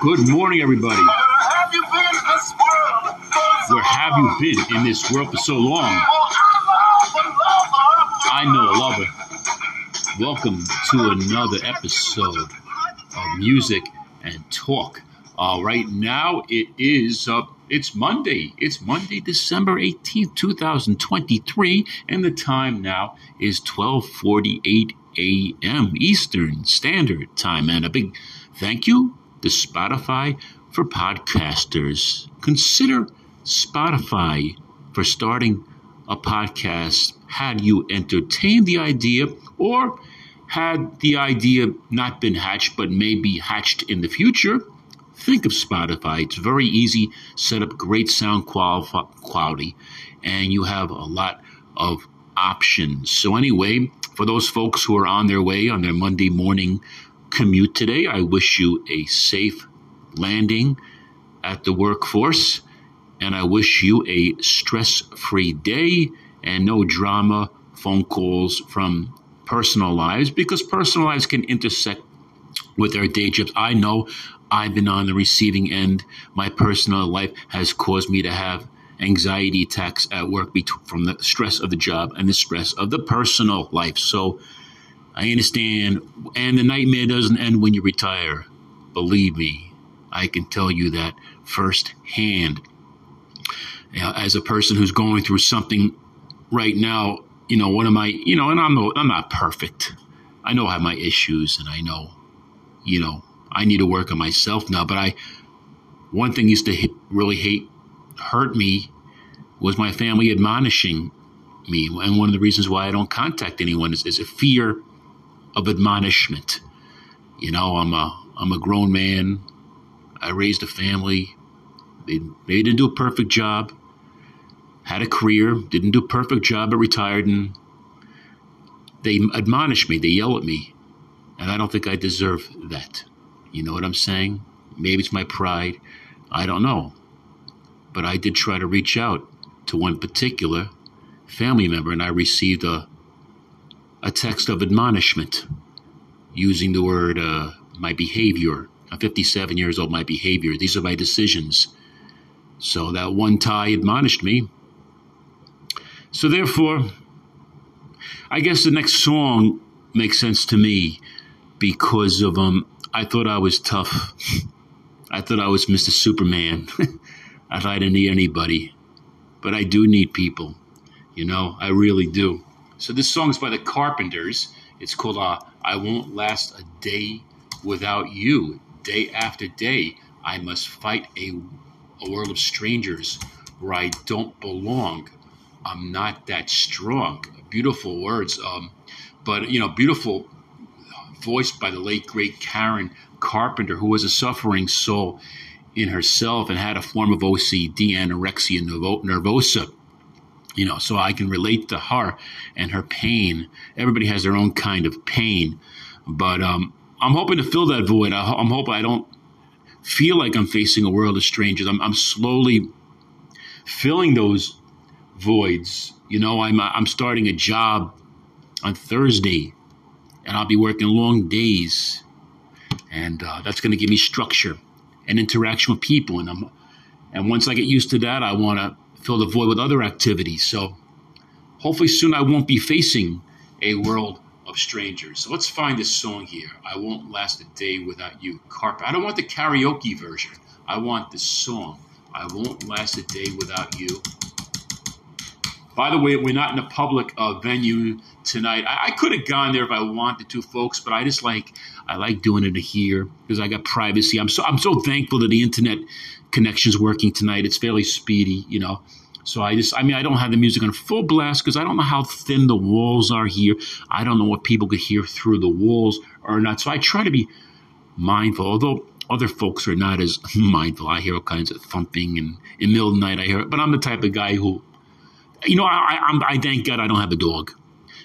Good morning, everybody. Where have you been in this world for so long? I know a lover. Welcome to another episode of Music and Talk. Right now, it is it's Monday. It's Monday, December 18th, 2023, and the time now is 12:48 a.m. Eastern Standard Time. And a big thank you to Spotify for podcasters. Consider Spotify for starting a podcast. Had you entertained the idea, or had the idea not been hatched but may be hatched in the future, think of Spotify. It's very easy. Set up great sound quality, and you have a lot of options. So anyway, for those folks who are on their way on their Monday morning commute today, I wish you a safe landing at the workforce, and I wish you a stress-free day and no drama, phone calls from personal lives, because personal lives can intersect with our day jobs. I know I've been on the receiving end. My personal life has caused me to have anxiety attacks at work from the stress of the job and the stress of the personal life. So I understand. And the nightmare doesn't end when you retire. Believe me, I can tell you that firsthand. As a person who's going through something right now, and I'm not perfect. I know I have my issues, and I know, I need to work on myself now. But one thing used to hurt me was my family admonishing me. And one of the reasons why I don't contact anyone is a fear of admonishment. I'm a grown man. I raised a family. They didn't do a perfect job. Had a career, didn't do a perfect job, but retired, and they admonish me, they yell at me, and I don't think I deserve that. You know what I'm saying? Maybe it's my pride. I don't know. But I did try to reach out to one particular family member, and I received a text of admonishment using the word my behavior. I'm 57 years old, my behavior. These are my decisions. So that one tie admonished me. So therefore, I guess the next song makes sense to me because of I thought I was tough. I thought I was Mr. Superman. I thought I didn't need anybody. But I do need people. I really do. So this song is by the Carpenters. It's called I Won't Last a Day Without You. Day after day, I must fight a world of strangers where I don't belong. I'm not that strong. Beautiful words. But, beautiful voice by the late, great Karen Carpenter, who was a suffering soul in herself and had a form of OCD, anorexia nervosa. So I can relate to her and her pain. Everybody has their own kind of pain. But I'm hoping to fill that void. I'm hoping I don't feel like I'm facing a world of strangers. I'm slowly filling those voids. I'm starting a job on Thursday, and I'll be working long days, and that's going to give me structure and interaction with people. And once I get used to that, I want to fill the void with other activities. So hopefully soon I won't be facing a world of strangers. So let's find this song here. I Won't Last a Day Without You, Carpenter. I don't want the karaoke version. I want this song. I Won't Last a Day Without You. By the way, we're not in a public venue tonight. I could have gone there if I wanted to, folks, but I like doing it here because I got privacy. I'm so thankful that the internet connection's working tonight. It's fairly speedy, So I don't have the music on full blast because I don't know how thin the walls are here. I don't know what people could hear through the walls or not. So I try to be mindful, although other folks are not as mindful. I hear all kinds of thumping, and in the middle of the night I hear it. But I'm the type of guy who, I thank God I don't have a dog,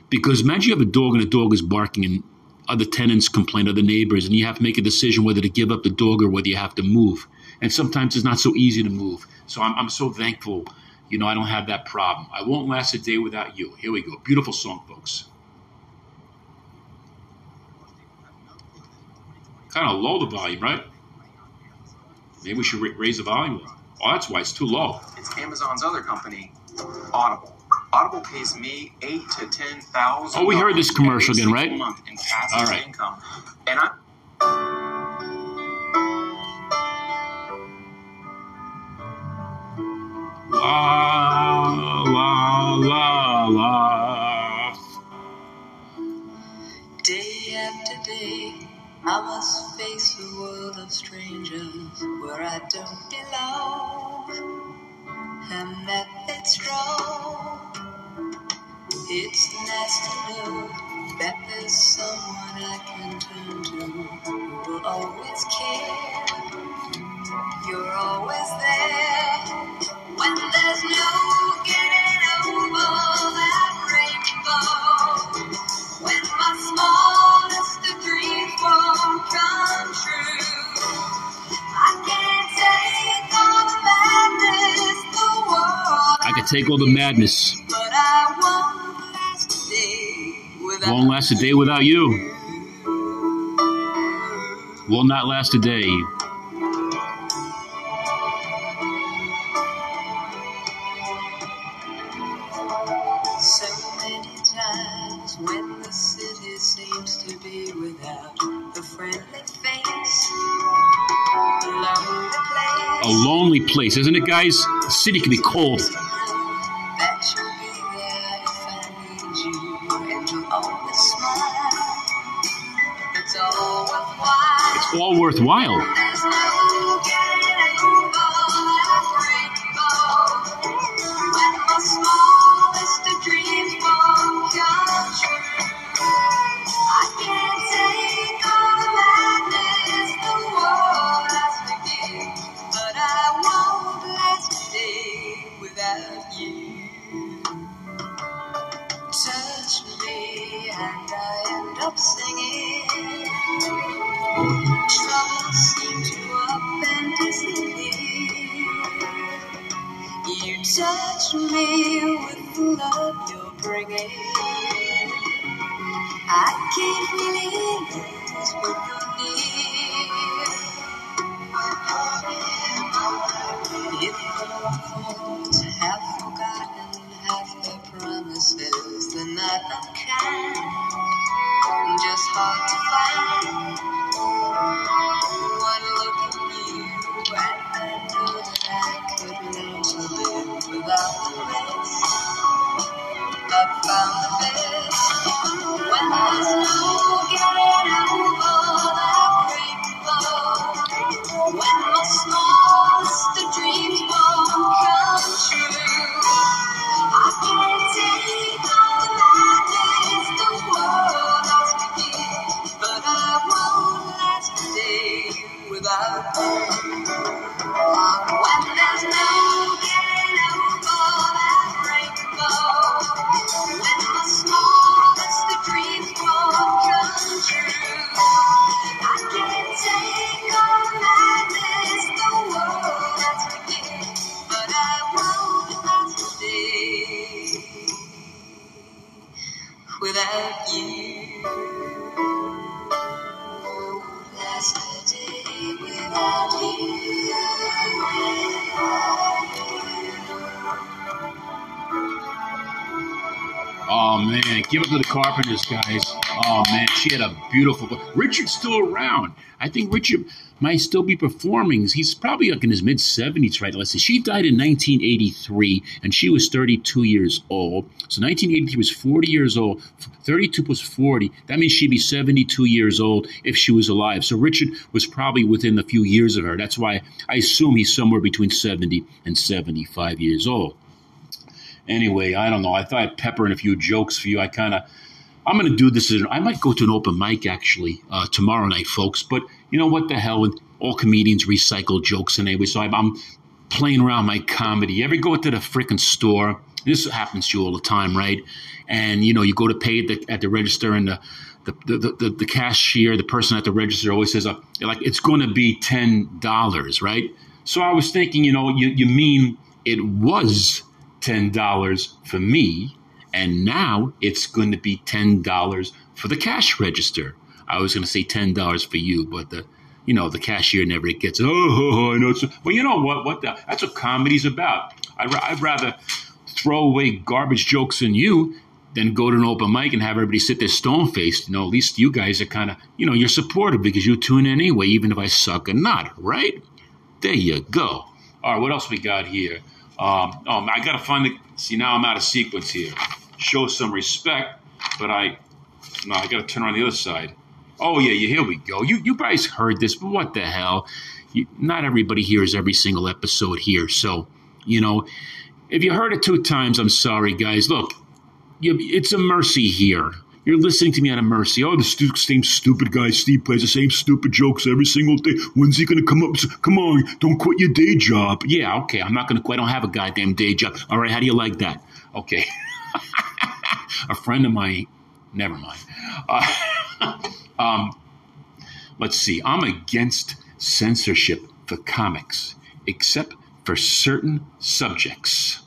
because imagine you have a dog and the dog is barking and other tenants complain, other neighbors, and you have to make a decision whether to give up the dog or whether you have to move. And sometimes it's not so easy to move. So I'm so thankful. I don't have that problem. I won't last a day without you. Here we go. Beautiful song, folks. Kind of low the volume, right? Maybe we should raise the volume. Oh, that's why it's too low. It's Amazon's other company, Audible. Audible pays me $8,000 to $10,000. Oh, we heard this commercial again, right? Month in passive all right. Income. And la, la, la, la. Day after day, I must face a world of strangers where I don't belong. And that it's wrong. It's nice to know that there's someone I can turn to who will always care. You're always there. When there's no getting over that rainbow, when my smallest dreams won't come true, I can't take all the madness the world. I could take all the madness, but I won't last a day without you. Won't last a day without you. Will not last a day. A lonely place, isn't it, guys? The city can be cold. It's all worthwhile. Carpenters, guys. Oh man, she had a beautiful voice. Richard's still around. I think Richard might still be performing. He's probably like in his mid-70s right now. Let's see. She died in 1983 and she was 32 years old. So 1983 was 40 years old. 32 plus 40, that means she'd be 72 years old if she was alive. So Richard was probably within a few years of her. That's why I assume he's somewhere between 70 and 75 years old. Anyway, I don't know. I thought I'd pepper in a few jokes for you. I'm going to do this. I might go to an open mic, actually, tomorrow night, folks. But you know what the hell? All comedians recycle jokes anyway. So I'm playing around my comedy. You ever go to the frickin' store? This happens to you all the time, right? And, you know, you go to pay at the register and the cashier, the person at the register always says, like, it's going to be $10, right? So I was thinking, you know, you mean it was $10 for me, and now it's going to be $10 for the cash register. I was going to say $10 for you, but the you know, the cashier never gets, I know. Well, you know what the, that's what comedy's about. I'd rather throw away garbage jokes than you than go to an open mic and have everybody sit there stone-faced. You know, at least you guys are kind of, you know, you're supportive because you tune in anyway, even if I suck or not, right? There you go. All right, what else we got here? I got to find the, see, now I'm out of sequence here. Show some respect, but I got to turn around the other side. Oh, yeah, here we go. You guys heard this, but what the hell? Not everybody hears every single episode here. So, you know, if you heard it 2 times, I'm sorry, guys. Look, it's a mercy here. You're listening to me on a mercy. Oh, the same stupid guy, Steve, plays the same stupid jokes every single day. When's he going to come up? Come on, don't quit your day job. Yeah, okay, I'm not going to quit. I don't have a goddamn day job. All right, how do you like that? Okay. A friend of mine. Never mind. Let's see. I'm against censorship for comics, except for certain subjects.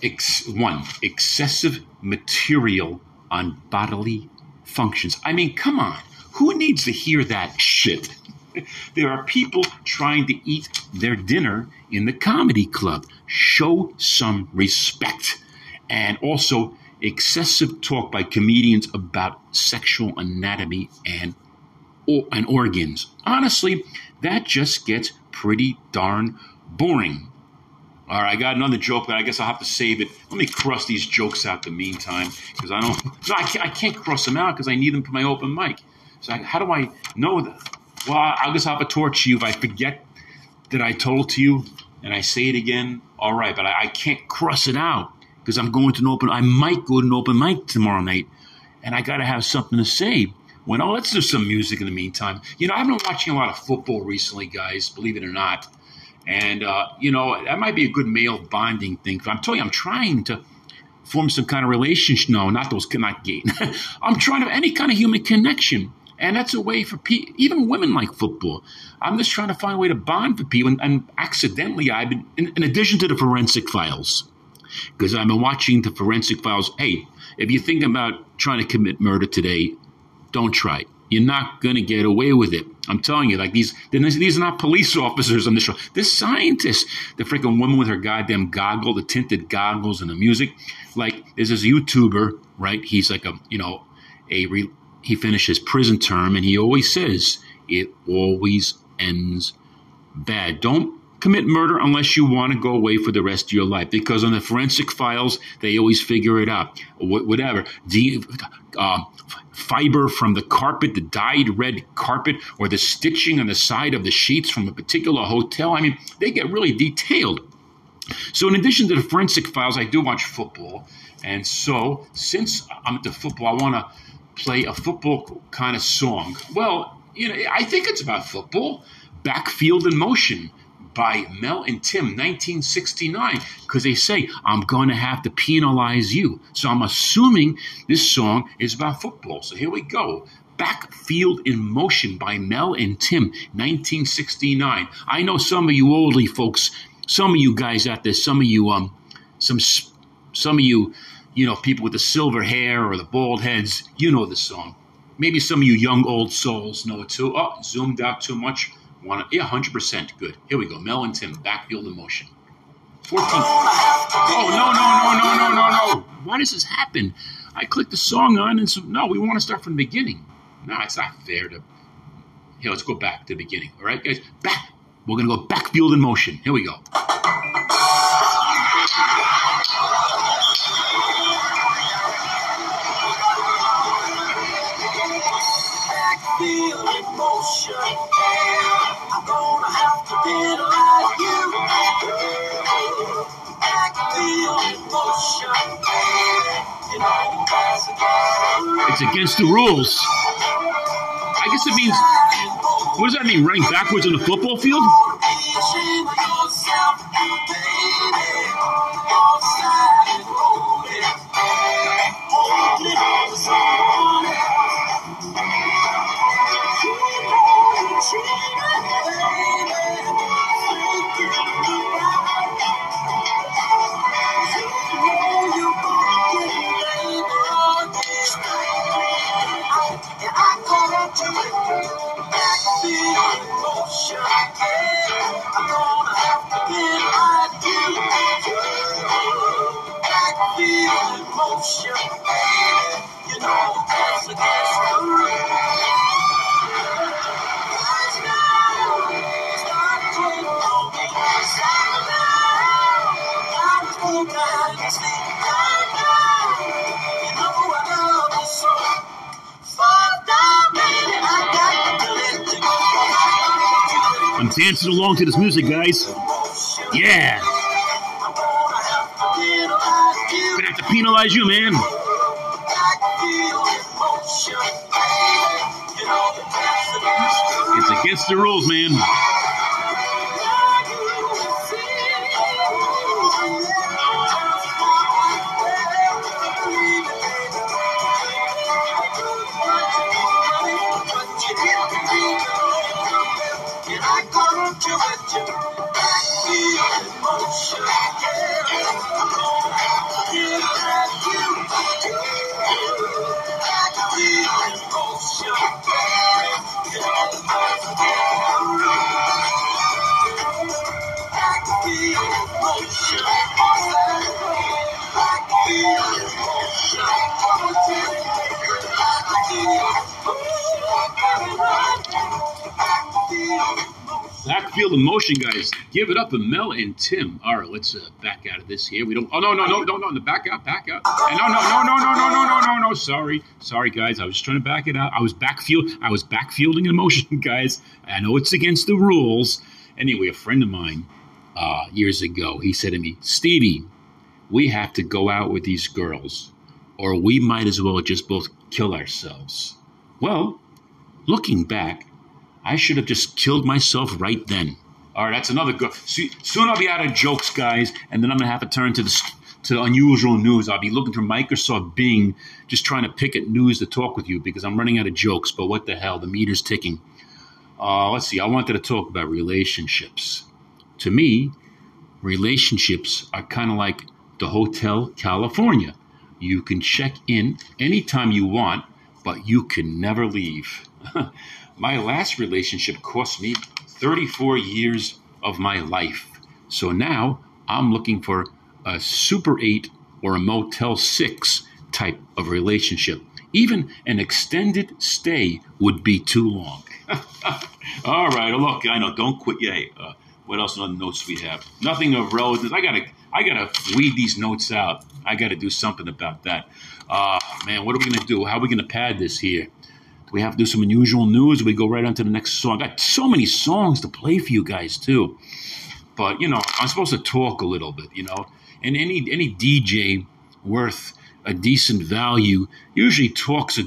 1. Excessive material on bodily functions. I mean, come on. Who needs to hear that shit? There are people trying to eat their dinner in the comedy club. Show some respect. And also, excessive talk by comedians about sexual anatomy and organs. Honestly, that just gets pretty darn boring. All right, I got another joke, but I guess I'll have to save it. Let me cross these jokes out in the meantime, because I can't cross them out because I need them for my open mic. So how do I know that? Well, I'll just have a torch to you if I forget that I told to you and I say it again. All right, but I can't cross it out. Because I might go to an open mic tomorrow night, and I got to have something to say. Let's do some music in the meantime. You know, I've been watching a lot of football recently, guys, believe it or not. And, you know, that might be a good male bonding thing. I'm telling you, I'm trying to form some kind of relationship. No, not those, not gay. I'm trying to have any kind of human connection. And that's a way for people, even women like football. I'm just trying to find a way to bond for people. And accidentally, I've been, in addition to the Forensic Files, because I've been watching the Forensic Files. Hey, if you think about trying to commit murder today, don't try it. You're not going to get away with it. I'm telling you, like these are not police officers on this show. This scientist, the freaking woman with her goddamn goggle, the tinted goggles and the music. Like, there's this YouTuber, right? He's like he finished his prison term, and he always says, it always ends bad. Don't commit murder unless you want to go away for the rest of your life, because on the Forensic Files, they always figure it out. Whatever. Fiber from the carpet, the dyed red carpet, or the stitching on the side of the sheets from a particular hotel. I mean, they get really detailed. So in addition to the Forensic Files, I do watch football. And so since I'm into football, I want to play a football kind of song. Well, you know, I think it's about football. Backfield in Motion by Mel and Tim, 1969, because they say, I'm going to have to penalize you. So I'm assuming this song is about football. So here we go. Backfield in Motion by Mel and Tim, 1969. I know some of you oldie folks, some of you guys out there, some of you, you know, people with the silver hair or the bald heads, you know this song. Maybe some of you young old souls know it too. Oh, zoomed out too much. Yeah, 100% good. Here we go. Mel and Tim, Backfield in Motion. 14. Oh, no. Why does this happen? I clicked the song on, and so, no, we want to start from the beginning. No, it's not fair to... Here, let's go back to the beginning. All right, guys? Back. We're going to go Backfield in Motion. Here we go. Backfield in Motion. It's against the rules. I guess it means, what does that mean, running backwards on the football field? I'm dancing along to this music, guys. Yeah. Gonna have to penalize you, man. It's against the rules, man. Feel the motion, guys. Give it up for Mel and Tim. All right, let's back out of this here. We don't. Oh no! Back out. No. Sorry, guys. I was just trying to back it out. I was backfielding an emotion, guys. I know it's against the rules. Anyway, a friend of mine years ago, he said to me, "Stevie, we have to go out with these girls, or we might as well just both kill ourselves." Well, looking back, I should have just killed myself right then. All right, that's another good. Soon I'll be out of jokes, guys, and then I'm gonna have to turn to the unusual news. I'll be looking through Microsoft Bing, just trying to pick at news to talk with you because I'm running out of jokes. But what the hell, the meter's ticking. Let's see. I wanted to talk about relationships. To me, relationships are kind of like the Hotel California. You can check in anytime you want, but you can never leave. My last relationship cost me 34 years of my life. So now I'm looking for a Super 8 or a Motel 6 type of relationship. Even an extended stay would be too long. All right, look, I know, don't quit. Yay. What else on the notes we have? Nothing of relevance. I gotta weed these notes out. I gotta do something about that. Man, what are we gonna do? How are we gonna pad this here? We have to do some unusual news. We go right on to the next song. I got so many songs to play for you guys, too. But, you know, I'm supposed to talk a little bit, you know. And any DJ worth a decent value usually talks at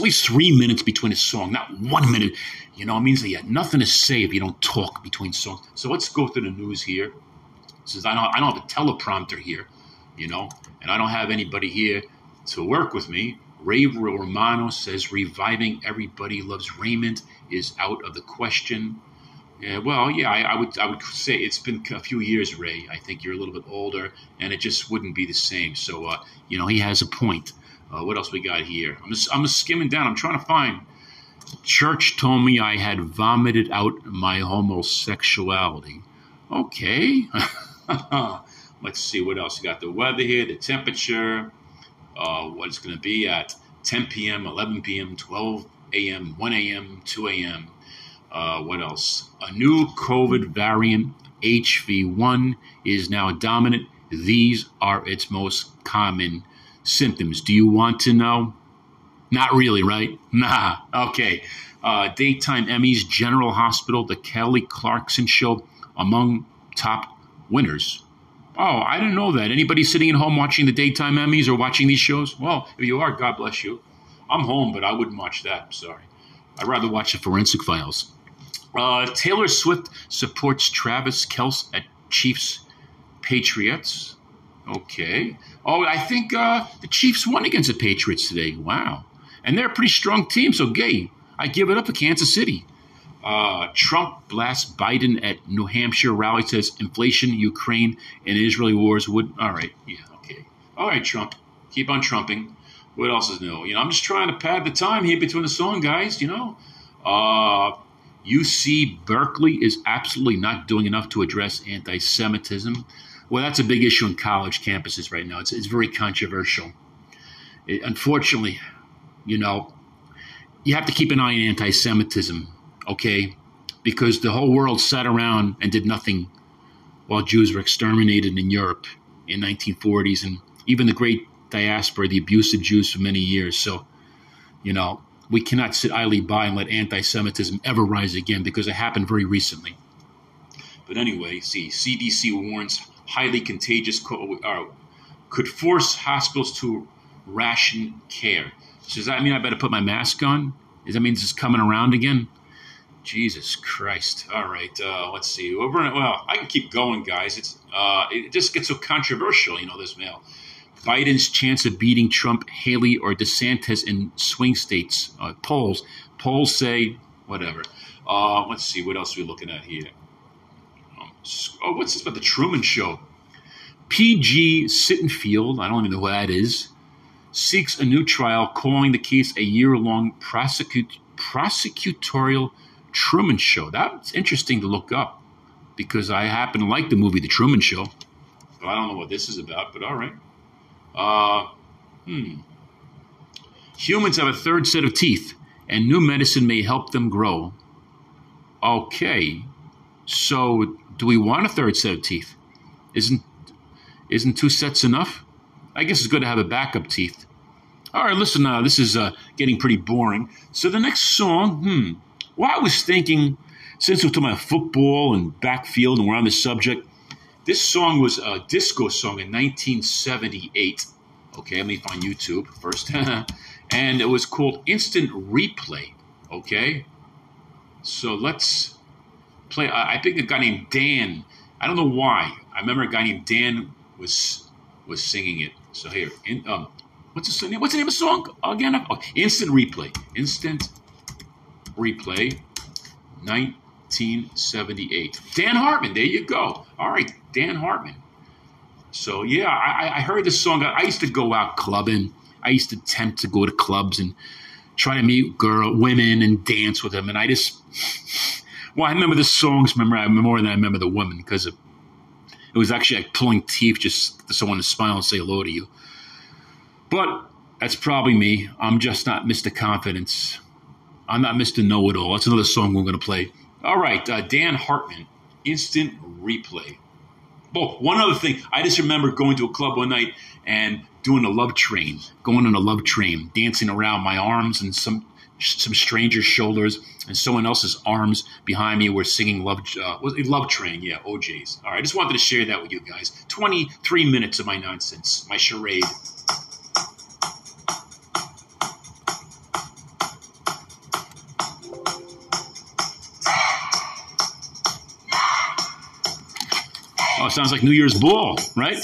least 3 minutes between a song, not 1 minute. You know, it means that you have nothing to say if you don't talk between songs. So let's go through the news here. Since I don't have a teleprompter here, you know, and I don't have anybody here to work with me. Ray Romano says reviving Everybody Loves Raymond is out of the question. I would say it's been a few years, Ray. I think you're a little bit older, and it just wouldn't be the same. So, you know, he has a point. What else we got here? I'm just skimming down. I'm trying to find. Church told me I had vomited out my homosexuality. Okay. Let's see what else. We got the weather here, the temperature. What it's going to be at 10 p.m., 11 p.m., 12 a.m., 1 a.m., 2 a.m. What else? A new COVID variant, HV1, is now dominant. These are its most common symptoms. Do you want to know? Not really, right? Nah. Okay. Daytime Emmys, General Hospital, the Kelly Clarkson Show, among top winners. Oh, I didn't know that. Anybody sitting at home watching the daytime Emmys or watching these shows? Well, if you are, God bless you. I'm home, but I wouldn't watch that. I'm sorry. I'd rather watch the Forensic Files. Taylor Swift supports Travis Kelce at Chiefs Patriots. Okay. Oh, I think the Chiefs won against the Patriots today. Wow. And they're a pretty strong team, so gay. I give it up for Kansas City. Trump blasts Biden at New Hampshire rally, says inflation, Ukraine, and Israeli wars would. All right. Yeah. Okay. All right, Trump. Keep on trumping. What else is new? You know, I'm just trying to pad the time here between the song, guys, you know. UC Berkeley is absolutely not doing enough to address anti-Semitism. Well, that's a big issue on college campuses right now. It's very controversial. Unfortunately, you know, you have to keep an eye on anti-Semitism. Okay, because the whole world sat around and did nothing while Jews were exterminated in Europe in 1940s and even the great diaspora, the abuse of Jews for many years. So, you know, We cannot sit idly by and let anti-Semitism ever rise again, because it happened very recently. But anyway, see, CDC warns highly contagious could force hospitals to ration care. So does that mean I better put my mask on? Does that mean this is coming around again? Jesus Christ. All right, let's see. Well, I can keep going, guys. It just gets so controversial, you know, this mail. Biden's chance of beating Trump, Haley, or DeSantis in swing states polls. Polls say whatever. Let's see. What else are we looking at here? Oh, what's this about the Truman Show? P.G. Sittenfield, I don't even know who that is, seeks a new trial, calling the case a year-long prosecutorial Truman Show. That's interesting to look up, because I happen to like the movie The Truman Show, but I don't know what this is about, but all right. Humans have a third set of teeth, and new medicine may help them grow. Okay, so do we want a third set of teeth? Isn't two sets enough? I guess it's good to have a backup teeth. All right, listen, this is getting pretty boring. So the next song, well, I was thinking, since we're talking about football and backfield and we're on the subject, this song was a disco song in 1978. Okay, let me find YouTube first. And it was called Instant Replay. Okay, so let's play. I think a guy named Dan. I don't know why. I remember a guy named Dan was singing it. So here, what's the name of the song again? Oh, Instant Replay. Instant Replay. 1978. Dan Hartman. There you go. All right. Dan Hartman. So, yeah, I heard this song. I used to go out clubbing. I used to attempt to go to clubs and try to meet women and dance with them. And I just, well, I remember the songs more than I remember the women, because it was actually like pulling teeth just for someone to smile and say hello to you. But that's probably me. I'm just not Mr. Confidence. I'm not Mr. Know-It-All. That's another song we're going to play. All right, Dan Hartman, Instant Replay. Oh, one other thing. I just remember going to a club one night and doing a love train, going on a love train, dancing around my arms and some stranger's shoulders and someone else's arms behind me were singing Love Train, yeah, OJ's. All right, I just wanted to share that with you guys. 23 minutes of my nonsense, my charade. Oh, it sounds like New Year's Ball, right?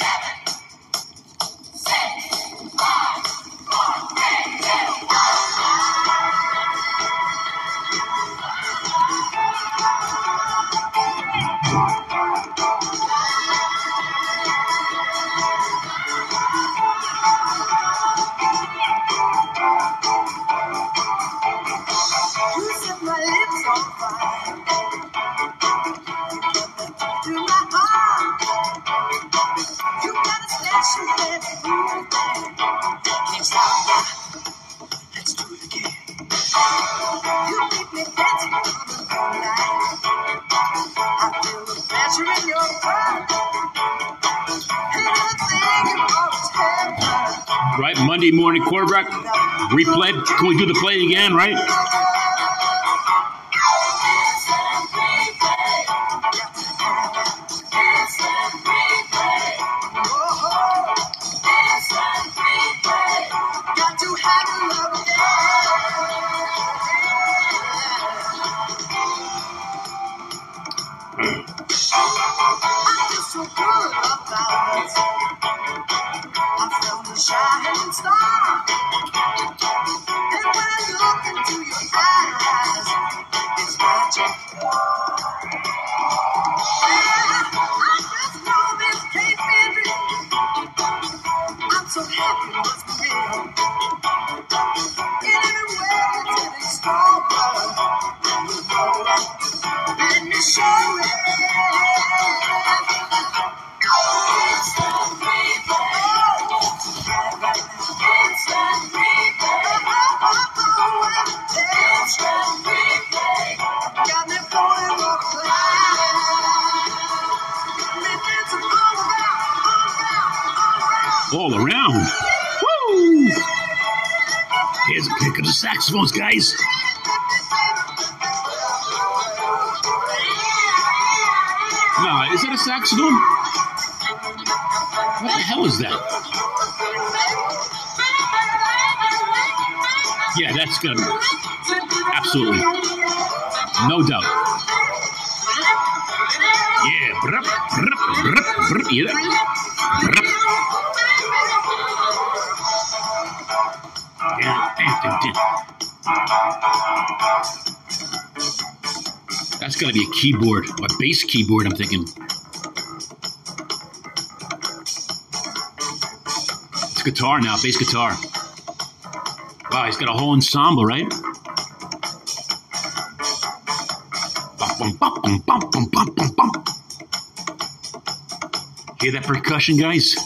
'Cause saxophones, guys. No, is that a saxophone? What the hell is that? Yeah, that's good. Absolutely. No doubt. Yeah. Brup, brup, brup, brup. Hear that? Brup. That's got to be a keyboard, a bass keyboard, I'm thinking. It's guitar now, bass guitar. Wow, he's got a whole ensemble, right? Hear that percussion, guys?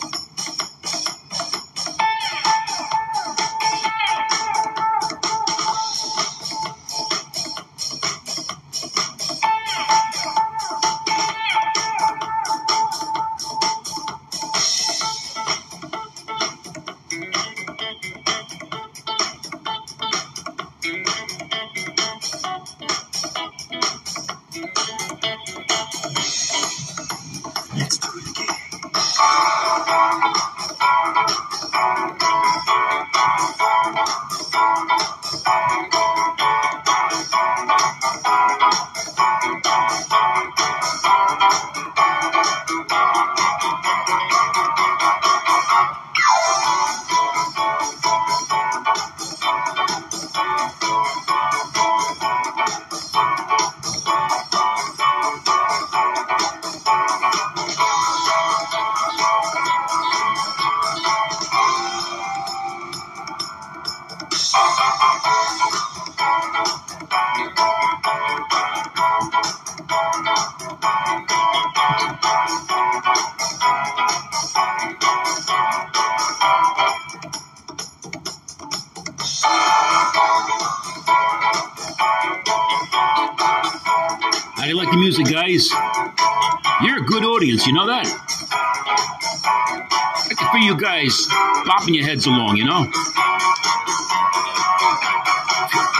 You know that? I can feel you guys bopping your heads along, you know?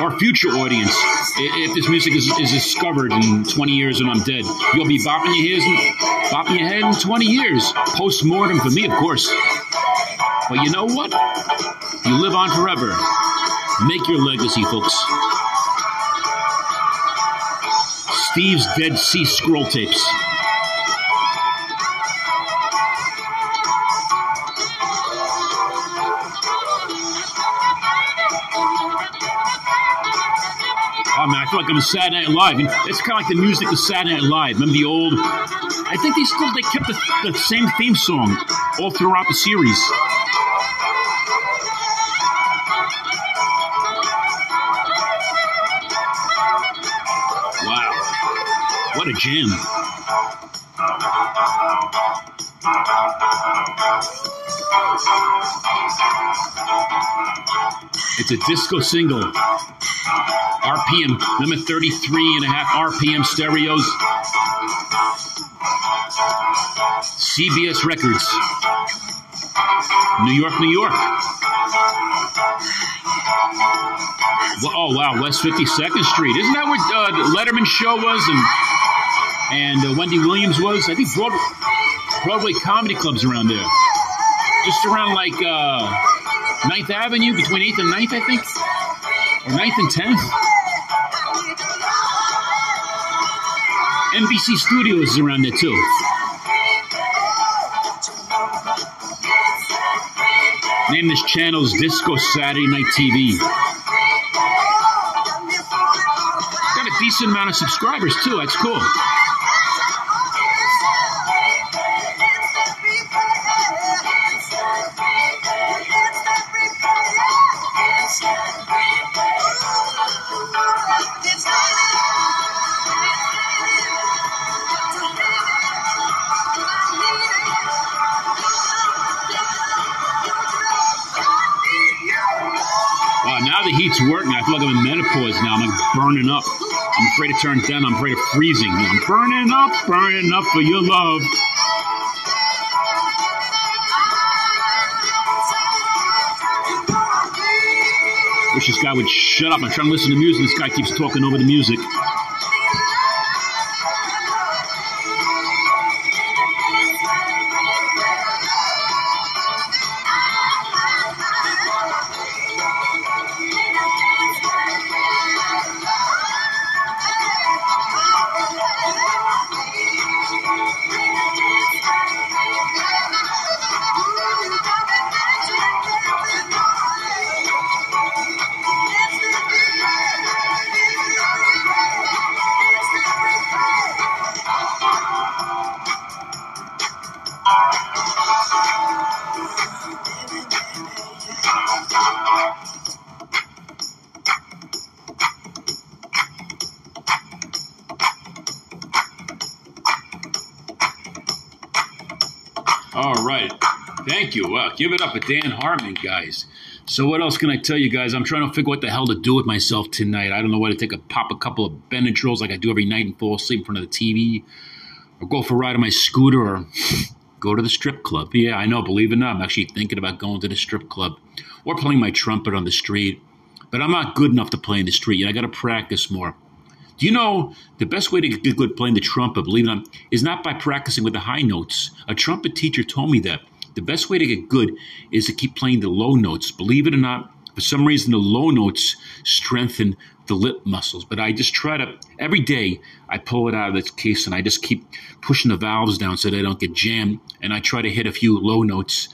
Our future audience, if this music is discovered in 20 years and I'm dead, you'll be bopping your ears and bopping your head in 20 years. Post-mortem for me, of course. But you know what? You live on forever. Make your legacy, folks. Steve's Dead Sea Scroll Tapes. Like on Saturday Night Live. It's kind of like the music of Saturday Night Live. Remember the old... I think they kept the same theme song all throughout the series. Wow. What a jam. It's a disco single. RPM, number 33 and a half RPM stereos. CBS Records. New York, New York. Oh, wow, West 52nd Street. Isn't that where the Letterman show was and Wendy Williams was? I think Broadway comedy clubs around there. Just around, like, 9th Avenue, between 8th and 9th, I think. Or 9th and 10th. NBC Studios is around there, too. Name this channel's Disco Saturday Night TV. Got a decent amount of subscribers, too. That's cool. Burning up. I'm afraid to turn down. I'm afraid of freezing. I'm burning up for your love. Wish wish this guy would shut up. I'm trying to listen to music. This guy keeps talking over the music. Give it up for Dan Hartman, guys. So what else can I tell you guys? I'm trying to figure what the hell to do with myself tonight. I don't know whether to pop a couple of Benadryls like I do every night and fall asleep in front of the TV, or go for a ride on my scooter, or go to the strip club. Yeah, I know. Believe it or not, I'm actually thinking about going to the strip club or playing my trumpet on the street. But I'm not good enough to play in the street. You know, I got to practice more. Do you know the best way to get good playing the trumpet, believe it or not, is not by practicing with the high notes. A trumpet teacher told me that. The best way to get good is to keep playing the low notes. Believe it or not, for some reason, the low notes strengthen the lip muscles. But I just try to, every day, I pull it out of this case and I just keep pushing the valves down so they don't get jammed. And I try to hit a few low notes,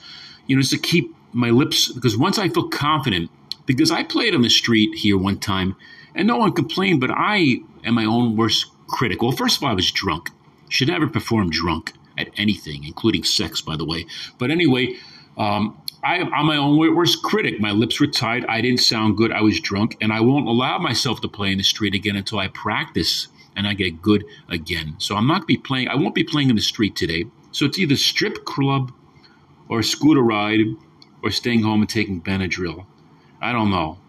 you know, just to keep my lips, because once I feel confident, because I played on the street here one time and no one complained, but I am my own worst critic. Well, first of all, I was drunk. Should never perform drunk at anything, including sex, by the way. But anyway, I'm my own worst critic. My lips were tied. I didn't sound good. I was drunk. And I won't allow myself to play in the street again until I practice and I get good again. So I'm not be playing. I won't be playing in the street today. So it's either strip club or scooter ride or staying home and taking Benadryl. I don't know.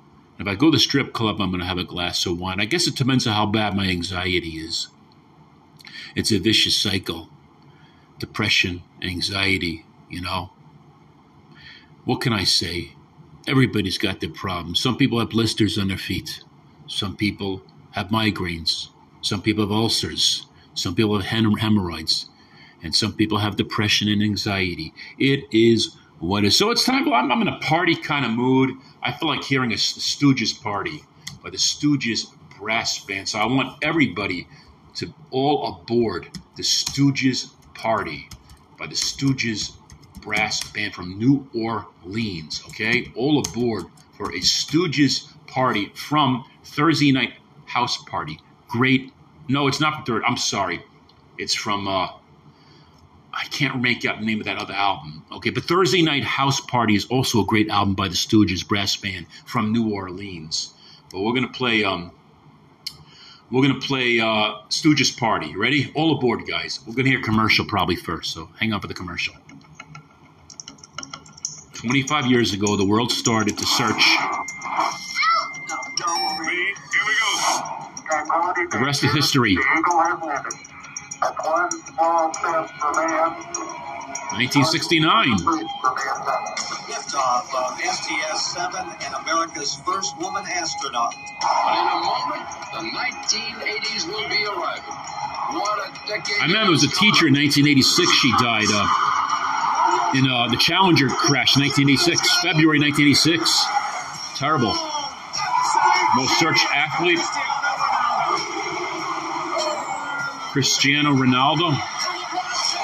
If I go to the strip club, I'm going to have a glass of wine. I guess it depends on how bad my anxiety is. It's a vicious cycle. Depression, anxiety, you know. What can I say? Everybody's got their problems. Some people have blisters on their feet. Some people have migraines. Some people have ulcers. Some people have hemorrhoids. And some people have depression and anxiety. It is what it is. So it's time. I'm in a party kind of mood. I feel like hearing a Stooges party by the Stooges Brass Band. So I want everybody to all aboard the Stooges Party by the Stooges Brass Band from New Orleans, okay? All aboard for a Stooges party from Thursday Night House Party. Great. No, it's not from Thursday. I'm sorry. It's from, I can't make out the name of that other album, okay? But Thursday Night House Party is also a great album by the Stooges Brass Band from New Orleans. But we're going to play, Stooges Party. Ready? All aboard, guys. We're going to hear a commercial probably first, so hang on for the commercial. 25 years ago, the world started to search. The rest is history. 1969. Liftoff of STS-7 and America's first woman astronaut. But in a moment, the 1980s will be arriving. What a decade. I remember it was a teacher in 1986. She died in the Challenger crash, 1986, February 1986. Terrible. Most searched athlete. Cristiano Ronaldo.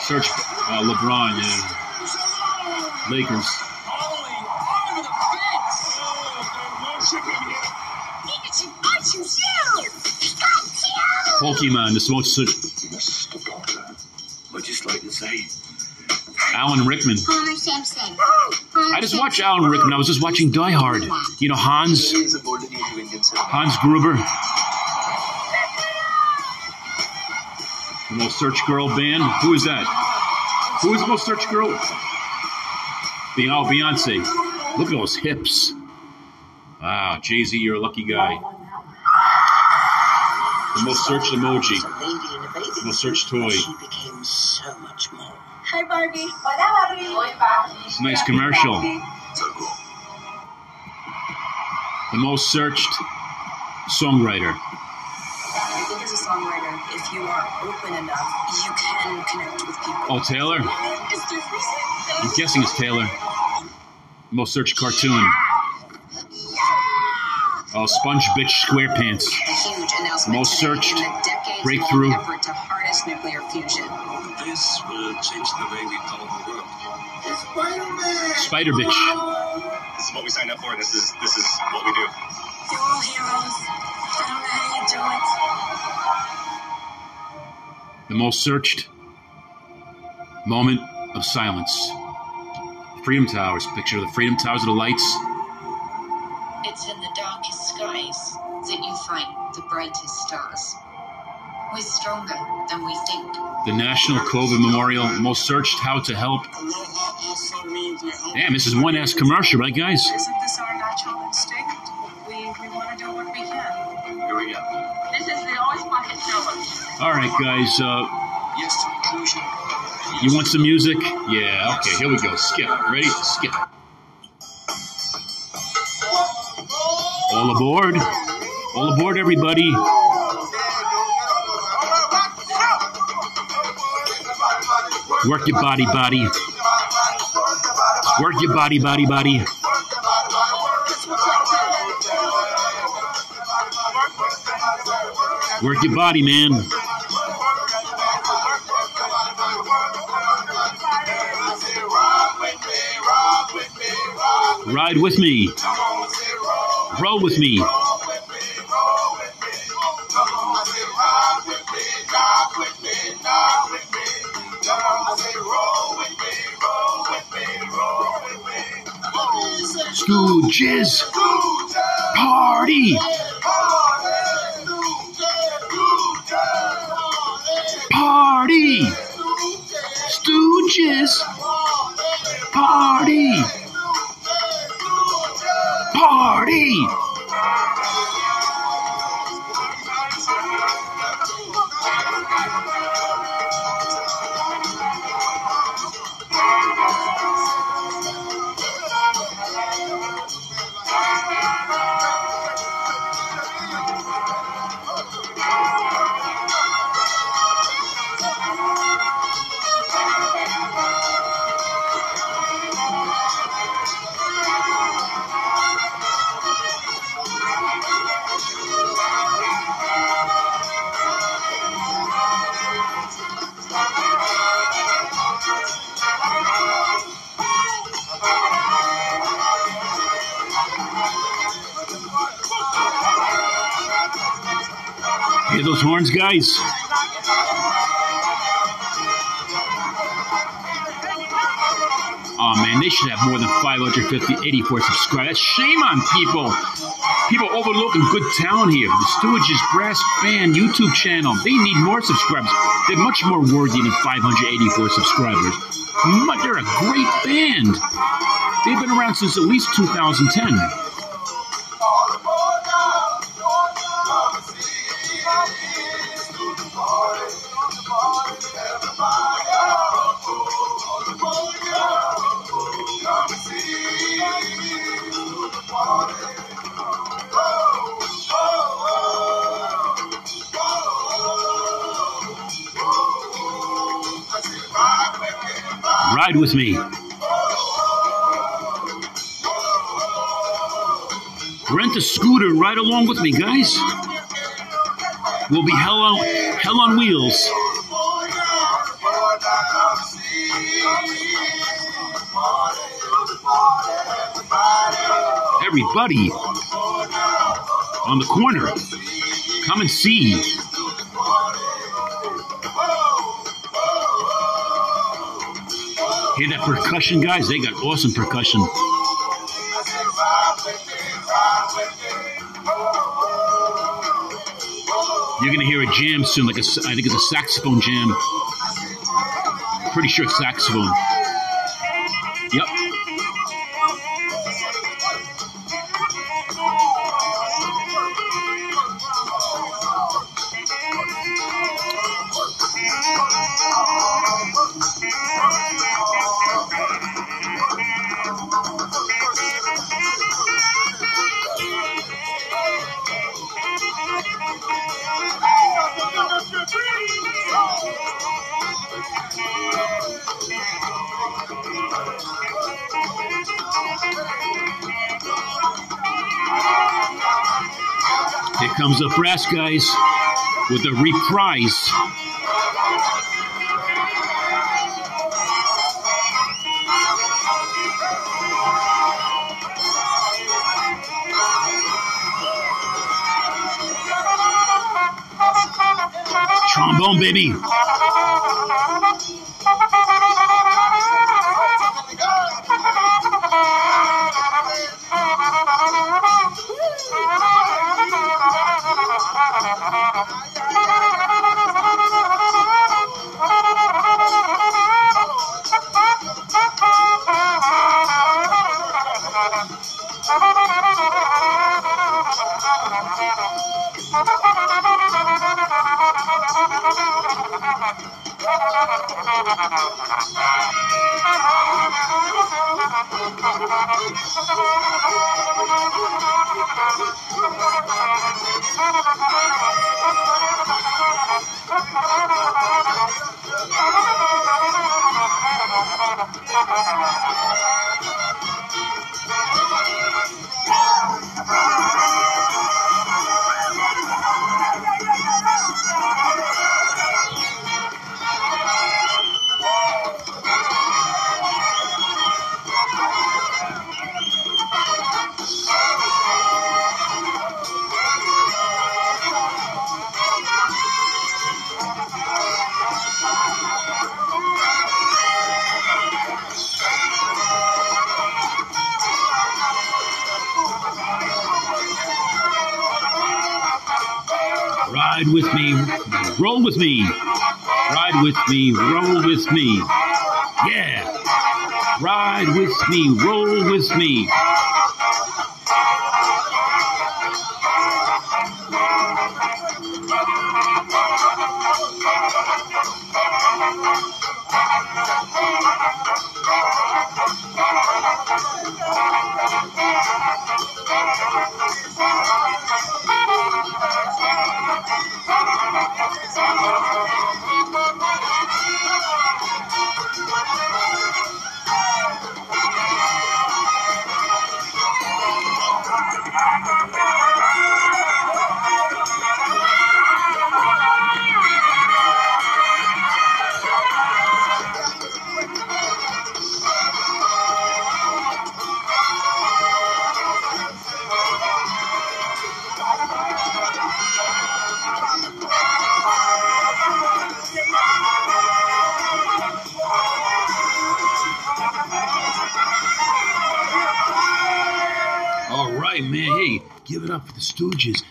Searched LeBron, yeah. Lakers. Pokemon, the most searched. Mr. Potter, I'd just like to say. Alan Rickman. Homer Simpson. I just watched Alan Rickman. I was just watching Die Hard. You know, Hans Gruber. The most searched girl band. Who is that? Who is the most searched girl? Beyonce. Look at those hips. Wow, Jay-Z, you're a lucky guy. The most searched emoji. The most searched toy. She became so much more. Hi, Barbie. It's a nice commercial. the most searched songwriter. I think as a songwriter, if you are open enough, you can connect with people. Oh, Taylor? I'm guessing it's Taylor. Most searched cartoon. Oh, SpongeBob SquarePants. A huge announcement most searched breakthrough effort to harness nuclear fusion. This will change the way we call the world. Spider bitch. This is what we signed up for. This is what we do. You're all heroes. I don't know how you do it. The most searched moment of silence. Freedom Towers. Picture the Freedom Towers with the lights. It's in the darkest skies that you find the brightest stars. We're stronger than we think. The National COVID Memorial, most searched how to help. Damn, this is one ass commercial, right, guys? Isn't this our natural instinct? We want to do what we can. Here we go. This is the always pocket challenge. All right, guys. Yes to inclusion. You want some music? Yeah, okay, here we go. Skip. Ready? Skip. All aboard. All aboard, everybody. Work your body, body. Work your body, body, body. Work your body, man. Ride with me. Roll with me. Stooges party. Party. Stooges party. Party. Those horns, guys. Oh man, they should have more than 584 subscribers. That's shame on people. People overlooking good talent here. The Stooges Brass Band YouTube channel. They need more subscribers. They're much more worthy than 584 subscribers. But they're a great band. They've been around since at least 2010. Ride with me. Rent a scooter, ride along with me, guys. We'll be hell on wheels. Everybody on the corner, come and see. Hear that percussion, guys? They got awesome percussion. You're going to hear a jam soon, like I think it's a saxophone jam. Pretty sure it's saxophone. Yep. comes the Brass Guys with a reprise. Trombone, baby. Roll with me, ride with me, roll with me, yeah, ride with me, roll with me.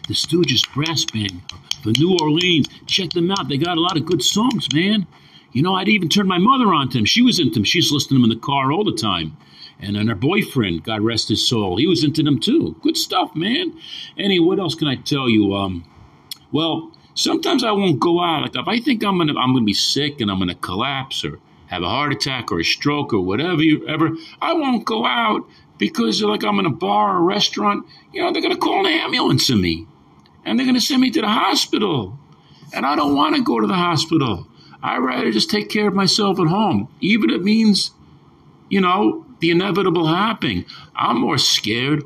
The Stooges Brass Band from New Orleans. Check them out. They got a lot of good songs, man. You know, I'd even turn my mother on to them. She was into them. She's listening to them in the car all the time. And then her boyfriend, God rest his soul, he was into them too. Good stuff, man. Anyway, what else can I tell you? Well, sometimes I won't go out. Like if I think I'm gonna be sick and I'm gonna collapse or have a heart attack or a stroke or whatever, I won't go out. Because like I'm in a bar or a restaurant, you know, they're going to call an ambulance on me. And they're going to send me to the hospital. And I don't want to go to the hospital. I'd rather just take care of myself at home. Even if it means, you know, the inevitable happening. I'm more scared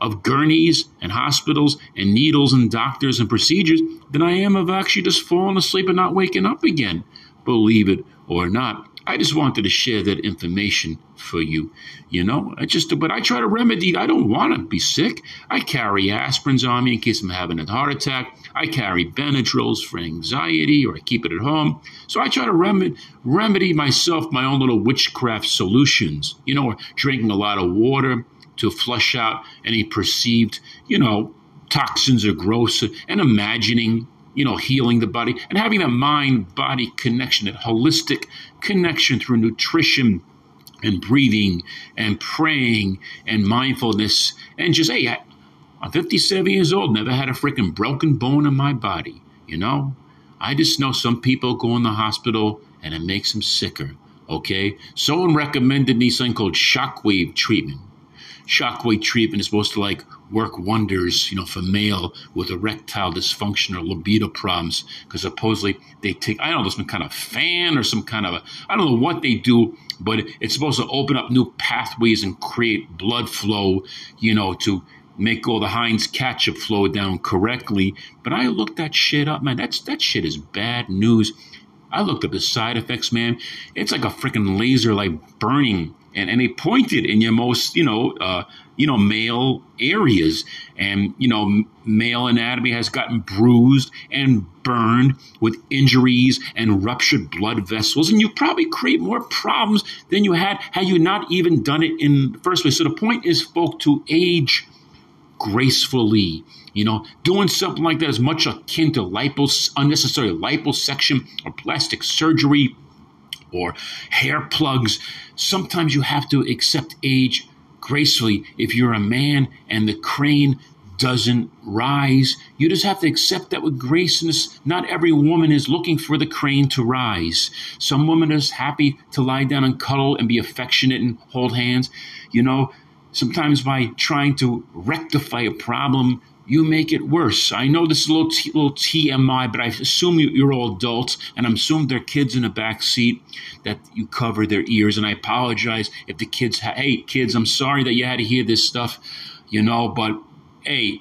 of gurneys and hospitals and needles and doctors and procedures than I am of actually just falling asleep and not waking up again. Believe it or not. I just wanted to share that information for you, you know. But I try to remedy. I don't want to be sick. I carry aspirins on me in case I'm having a heart attack. I carry Benadryls for anxiety, or I keep it at home. So I try to remedy myself, my own little witchcraft solutions, you know, or drinking a lot of water to flush out any perceived, you know, toxins or gross, and imagining, you know, healing the body and having that mind-body connection, that holistic connection through nutrition and breathing and praying and mindfulness. And just, hey, I'm 57 years old, never had a freaking broken bone in my body, you know? I just know some people go in the hospital and it makes them sicker, okay? Someone recommended me something called shockwave treatment. Shockwave treatment is supposed to, like, work wonders, you know, for male with erectile dysfunction or libido problems, because supposedly they take, I don't know, some kind of fan or some kind of a, I don't know what they do, but it's supposed to open up new pathways and create blood flow, you know, to make all the Heinz ketchup flow down correctly. But I looked that shit up, man. That shit is bad news. I looked up the side effects, man. It's like a freaking laser, like burning, and they point it in your most, male areas, and male anatomy has gotten bruised and burned with injuries and ruptured blood vessels, and you probably create more problems than you had you not even done it in the first place. So the point is, folk, to age gracefully. Doing something like that is much akin to unnecessary liposuction or plastic surgery or hair plugs. Sometimes you have to accept age gracefully. If you're a man and the crane doesn't rise, you just have to accept that with grace. And not every woman is looking for the crane to rise. Some women are just happy to lie down and cuddle and be affectionate and hold hands. Sometimes by trying to rectify a problem, you make it worse. I know this is a little TMI, but I assume you're all adults, and I assume there are kids in the back seat that you cover their ears. And I apologize if the kids, hey, kids, I'm sorry that you had to hear this stuff, but hey,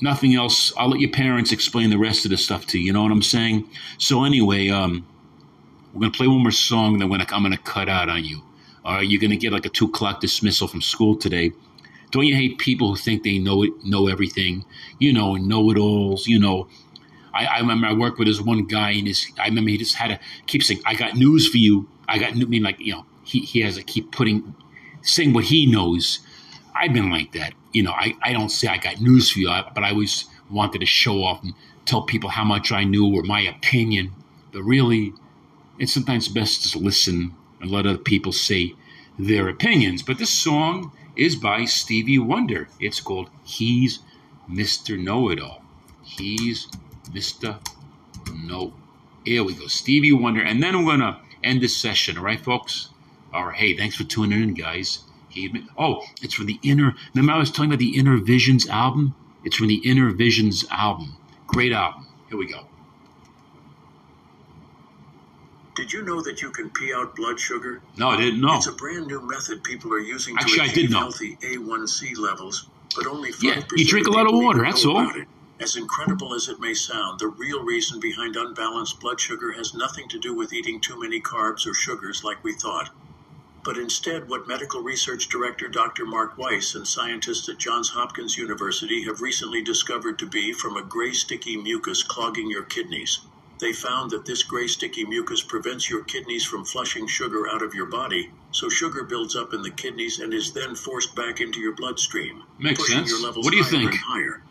nothing else. I'll let your parents explain the rest of the stuff to you. You know what I'm saying? So anyway, we're going to play one more song, and then I'm going to cut out on you. All right, you're going to get like a 2:00 dismissal from school today. Don't you hate people who think they know everything, and know-it-alls, I remember I worked with this one guy, and I remember he just had to keep saying, I got news for you. He has to keep saying what he knows. I've been like that. I don't say I got news for you, but I always wanted to show off and tell people how much I knew or my opinion. But really, it's sometimes best to listen and let other people say their opinions. But this song is by Stevie Wonder. It's called He's Mr. Know-It-All. He's Mr. Know. Here we go, Stevie Wonder. And then we're going to end this session, all right, folks? All right, hey, thanks for tuning in, guys. It's from the Inner. Remember I was talking about the Inner Visions album? It's from the Inner Visions album. Great album. Here we go. Did you know that you can pee out blood sugar? No, I didn't know. It's a brand new method people are using to achieve healthy A1C levels, but only 5%. Yeah, you drink a lot of water, that's all. As incredible as it may sound, the real reason behind unbalanced blood sugar has nothing to do with eating too many carbs or sugars like we thought, but instead what medical research director Dr. Mark Weiss and scientists at Johns Hopkins University have recently discovered to be from a gray sticky mucus clogging your kidneys. They found that this gray sticky mucus prevents your kidneys from flushing sugar out of your body, so sugar builds up in the kidneys and is then forced back into your bloodstream, pushing your levels higher and higher.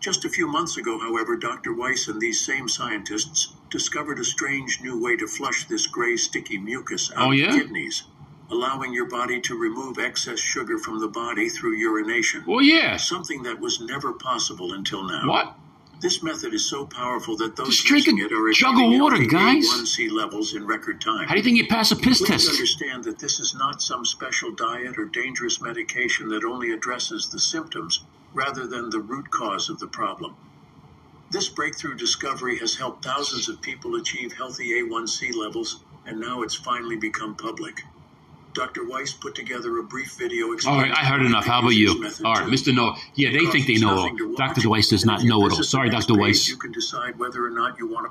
Just a few months ago, however, Dr. Weiss and these same scientists discovered a strange new way to flush this gray sticky mucus out of the kidneys, allowing your body to remove excess sugar from the body through urination. Oh, yeah. Something that was never possible until now. What? This method is so powerful that those using it are achieving A1C levels in record time. How do you think you pass a piss test? Please understand that this is not some special diet or dangerous medication that only addresses the symptoms rather than the root cause of the problem. This breakthrough discovery has helped thousands of people achieve healthy A1C levels, and now it's finally become public. Dr. Weiss put together a brief video explaining. All right, I heard enough. How about you? All right, Mr. No. Yeah, they think they know all. Dr. Weiss does not know it all. Sorry, Dr. Weiss. You can decide whether or not you want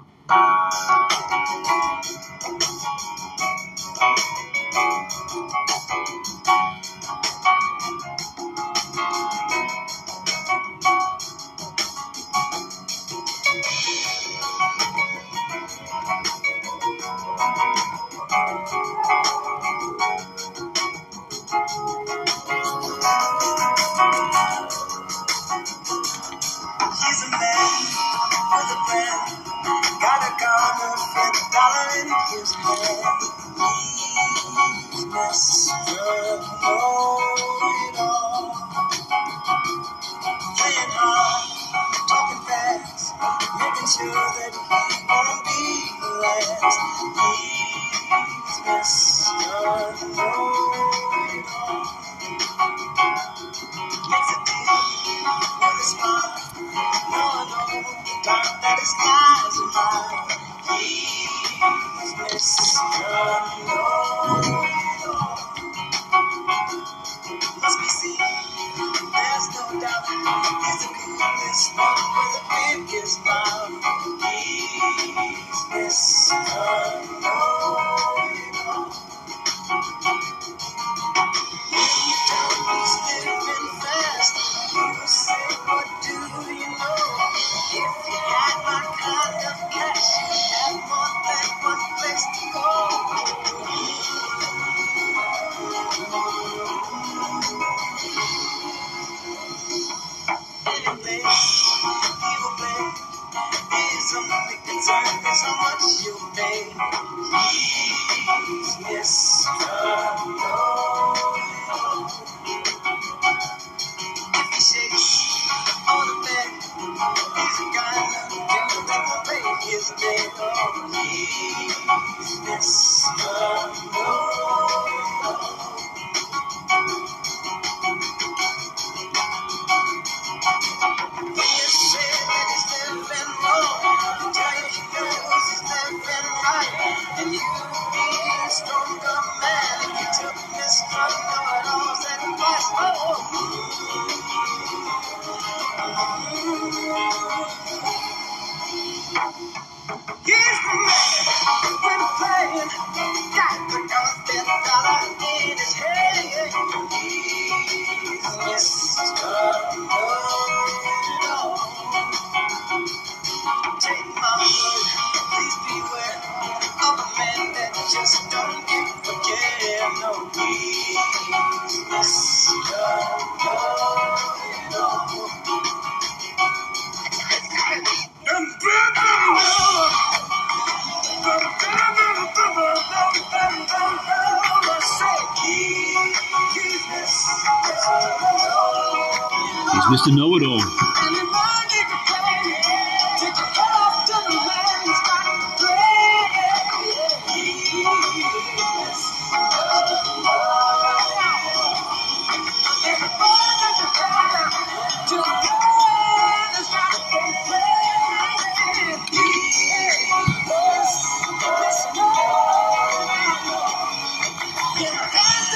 Mr. Know-It-All.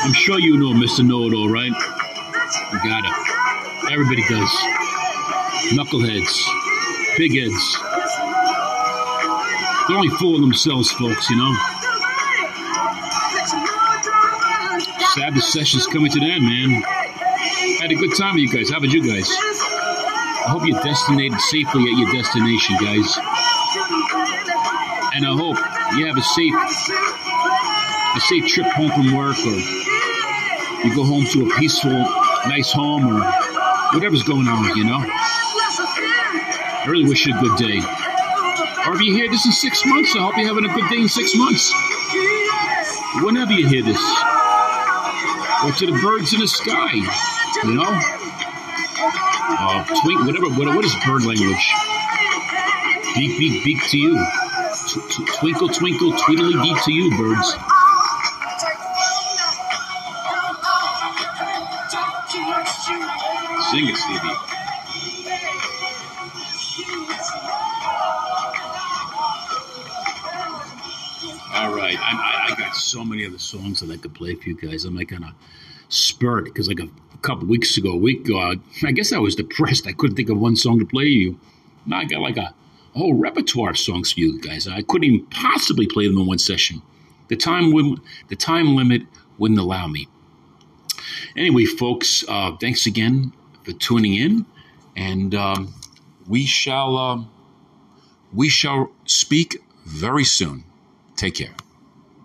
I'm sure you know Mr. Know-It-All, right? You got it. Everybody does. Knuckleheads. Big heads. They're only fooling themselves, folks, you know. Sabbath session's coming to an end, man. Had a good time with you guys. How about you guys? I hope you destinated safely at your destination, guys. And I hope you have a safe trip home from work, or you go home to a peaceful, nice home, or whatever's going on, you know. I really wish you a good day. Or if you hear this in 6 months, I hope you're having a good day in 6 months. Whenever you hear this. Or to the birds in the sky, you know. Twink, whatever, what is bird language? Beak, beak, beak to you. Twinkle, twinkle, tweedly deek to you, birds. Sing it, Stevie. All right. I got so many other songs that I could play for you guys. I'm like on a spurt because like a couple weeks ago, I guess I was depressed. I couldn't think of one song to play you. Now I got like a whole repertoire of songs for you guys. I couldn't even possibly play them in one session. The time limit wouldn't allow me. Anyway, folks, thanks again for tuning in, and we shall speak very soon. Take care.